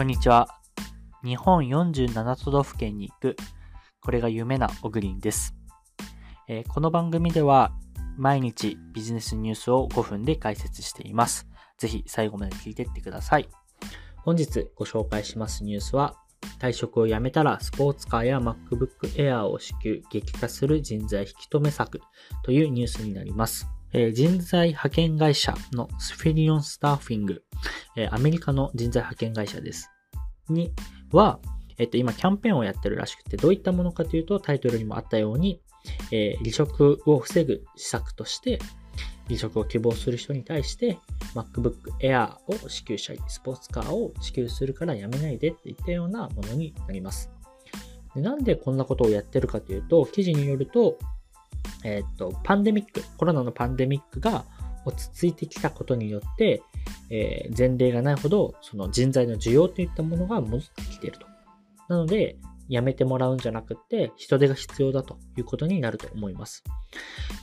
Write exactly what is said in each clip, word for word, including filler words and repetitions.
こんにちは。日本よんじゅうなな都道府県に行く、これが夢なオグリンです。えー、この番組では毎日ビジネスニュースをごふんで解説しています。ぜひ最後まで聞いてってください。本日ご紹介しますニュースは、退職をやめたらスポーツカーや MacBook Air を支給、激化する人材引き止め策というニュースになります。えー、人材派遣会社のスフィリオンスタッフィング、えー、アメリカの人材派遣会社ですには、えっと、今キャンペーンをやってるらしくて、どういったものかというと、タイトルにもあったように、えー、離職を防ぐ施策として、離職を希望する人に対して、MacBook Air を支給したり、スポーツカーを支給するからやめないでといったようなものになります。で、なんでこんなことをやってるかというと、記事によると、えっと、パンデミック、コロナのパンデミックが落ち着いてきたことによって、えー、前例がないほどその人材の需要といったものが戻ってきていると。なので、辞めてもらうんじゃなくて、人手が必要だということになると思います。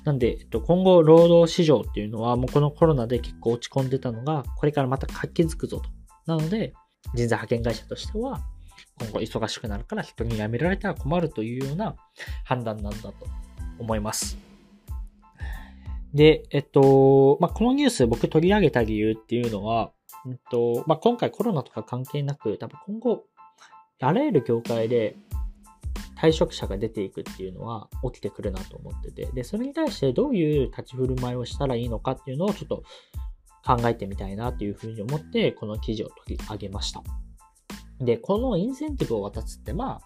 なんで、えっと、今後、労働市場っていうのは、もうこのコロナで結構落ち込んでたのが、これからまた活気づくぞと。なので、人材派遣会社としては、今後忙しくなるから人に辞められたら困るというような判断なんだと思います。で、えっと、まあ、このニュース僕取り上げた理由っていうのは、えっと、まあ、今回コロナとか関係なく、多分今後、あらゆる業界で退職者が出ていくっていうのは起きてくるなと思ってて、で、それに対してどういう立ち振る舞いをしたらいいのかっていうのをちょっと考えてみたいなというふうに思って、この記事を取り上げました。で、このインセンティブを渡すって、まあ、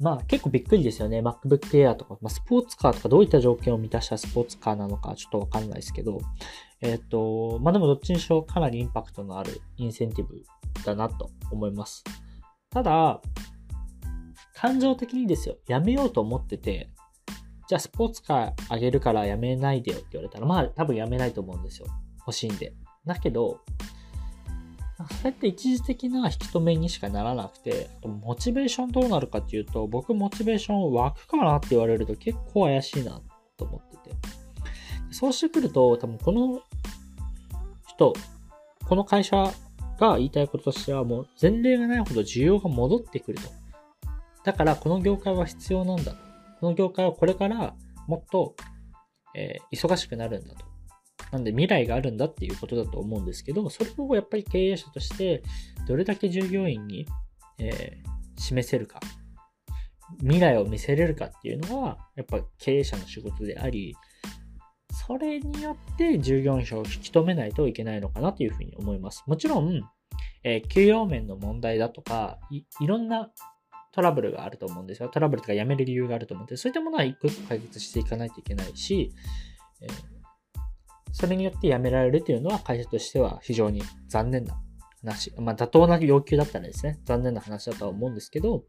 まあ結構びっくりですよね。MacBook Air とか、まあ、スポーツカーとかどういった条件を満たしたスポーツカーなのかちょっとわかんないですけど、えっと、まあでもどっちにしろかなりインパクトのあるインセンティブだなと思います。ただ、感情的にですよ、やめようと思ってて、じゃあスポーツカーあげるからやめないでよって言われたら、まあ多分やめないと思うんですよ。欲しいんで。だけど、それって一時的な引き止めにしかならなくて、モチベーションどうなるかっていうと、僕モチベーション湧くかなって言われると結構怪しいなと思ってて。そうしてくると、多分この人、この会社が言いたいこととしては、もう前例がないほど需要が戻ってくると。だからこの業界は必要なんだ。この業界はこれからもっと、えー、忙しくなるんだと。なんで未来があるんだっていうことだと思うんですけど、それをやっぱり経営者としてどれだけ従業員に、えー、示せるか、未来を見せれるかっていうのはやっぱ経営者の仕事であり、それによって従業員を引き止めないといけないのかなというふうに思います。もちろん、えー、給与面の問題だとか い, いろんなトラブルがあると思うんですよ。トラブルとか辞める理由があると思うんです。そういったものは一個一個解決していかないといけないし、えーそれによって辞められるというのは会社としては非常に残念な話、まあ妥当な要求だったらですね、残念な話だとは思うんですけど、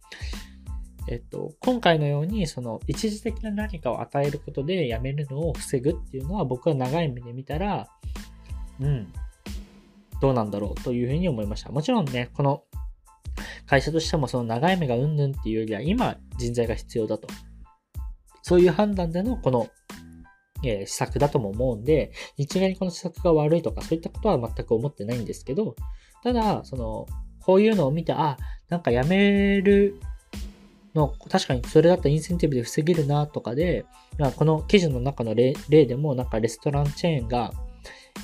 えっと、今回のようにその一時的な何かを与えることで辞めるのを防ぐっていうのは、僕は長い目で見たら、うん、どうなんだろうというふうに思いました。もちろんね、この会社としてもその長い目がうんぬんっていうよりは、今人材が必要だと、そういう判断でのこのえー、施策だとも思うんで、一概にこの施策が悪いとかそういったことは全く思ってないんですけど、ただそのこういうのを見て、あ、なんかやめるの確かにそれだったらインセンティブで防げるなとかで、この記事の中の 例, 例でもなんかレストランチェーンが、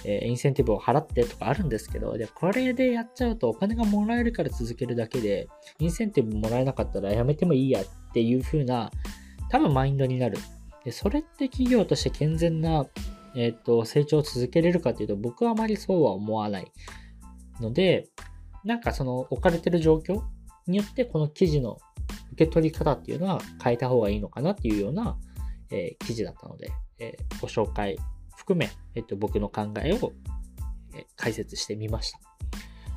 えー、インセンティブを払ってとかあるんですけど、でこれでやっちゃうとお金がもらえるから続けるだけで、インセンティブもらえなかったらやめてもいいやっていう風な多分マインドになる。でそれって企業として健全な、えー、と成長を続けれるかというと、僕はあまりそうは思わないので、なんかその置かれてる状況によってこの記事の受け取り方っていうのは変えた方がいいのかなっていうような、えー、記事だったので、えー、ご紹介含め、えー、と僕の考えを、えー、解説してみました。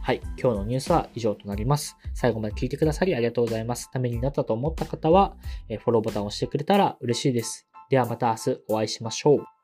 はい、今日のニュースは以上となります。最後まで聞いてくださりありがとうございます。ためになったと思った方は、えー、フォローボタンを押してくれたら嬉しいです。ではまた明日お会いしましょう。